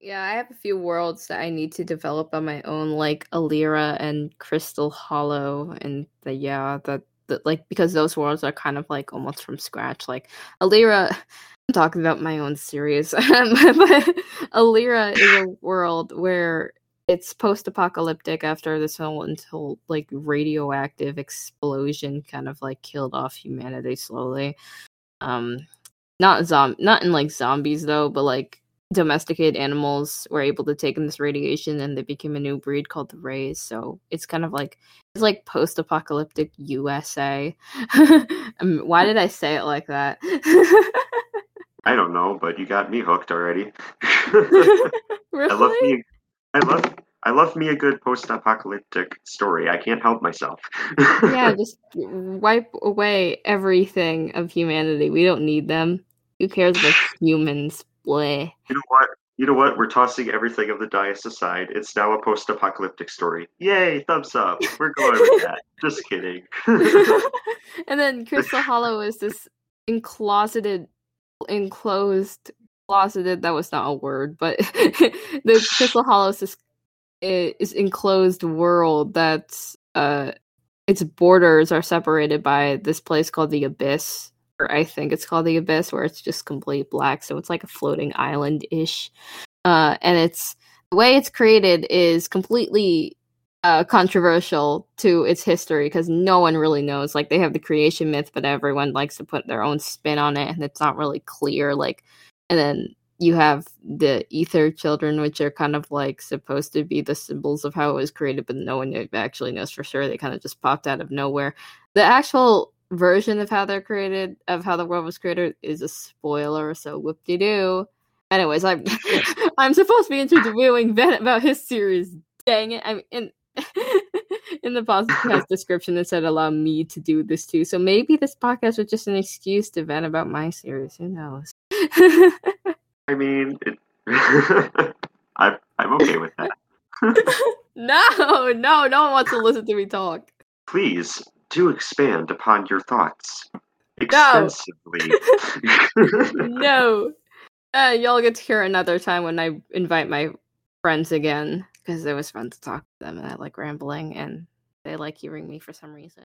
Yeah, I have a few worlds that I need to develop on my own, like Alira and Crystal Hollow, and because those worlds are kind of like almost from scratch. Like Alira, I'm talking about my own series, but Alira is a world where it's post-apocalyptic after this whole like radioactive explosion kind of like killed off humanity slowly. Not in like zombies though, but like domesticated animals were able to take in this radiation and they became a new breed called the Rays. So it's kind of like it's like post-apocalyptic USA. Why did I say it like that? I don't know, but you got me hooked already. Really? I love me a good post-apocalyptic story. I can't help myself. Yeah, just wipe away everything of humanity. We don't need them. Who cares about humans? Bleh. You know what? We're tossing everything of the dais aside. It's now a post-apocalyptic story. Yay! Thumbs up. We're going with that. Just kidding. And then Crystal Hollow is this enclosed, that was not a word, but the Crystal Hollow is this enclosed world that's its borders are separated by this place called the Abyss, or I think it's called the Abyss, where it's just complete black, so it's like a floating island-ish. And it's the way it's created is completely controversial to its history, because no one really knows. Like, they have the creation myth, but everyone likes to put their own spin on it, and it's not really clear. Like, and then you have the ether children, which are kind of like supposed to be the symbols of how it was created, but no one actually knows for sure. They kind of just popped out of nowhere. The actual version of how they're created, of how the world was created, is a spoiler, so whoop-de-doo. Anyways, I'm supposed to be interviewing Ven about his series. Dang it. I mean, in the podcast description it said allow me to do this too, so maybe this podcast was just an excuse to Ven about my series. Who knows? I mean, I'm okay with that. No one wants to listen to me talk. Please do expand upon your thoughts extensively. No. Y'all get to hear another time when I invite my friends again, because it was fun to talk to them and I like rambling and they like hearing me for some reason.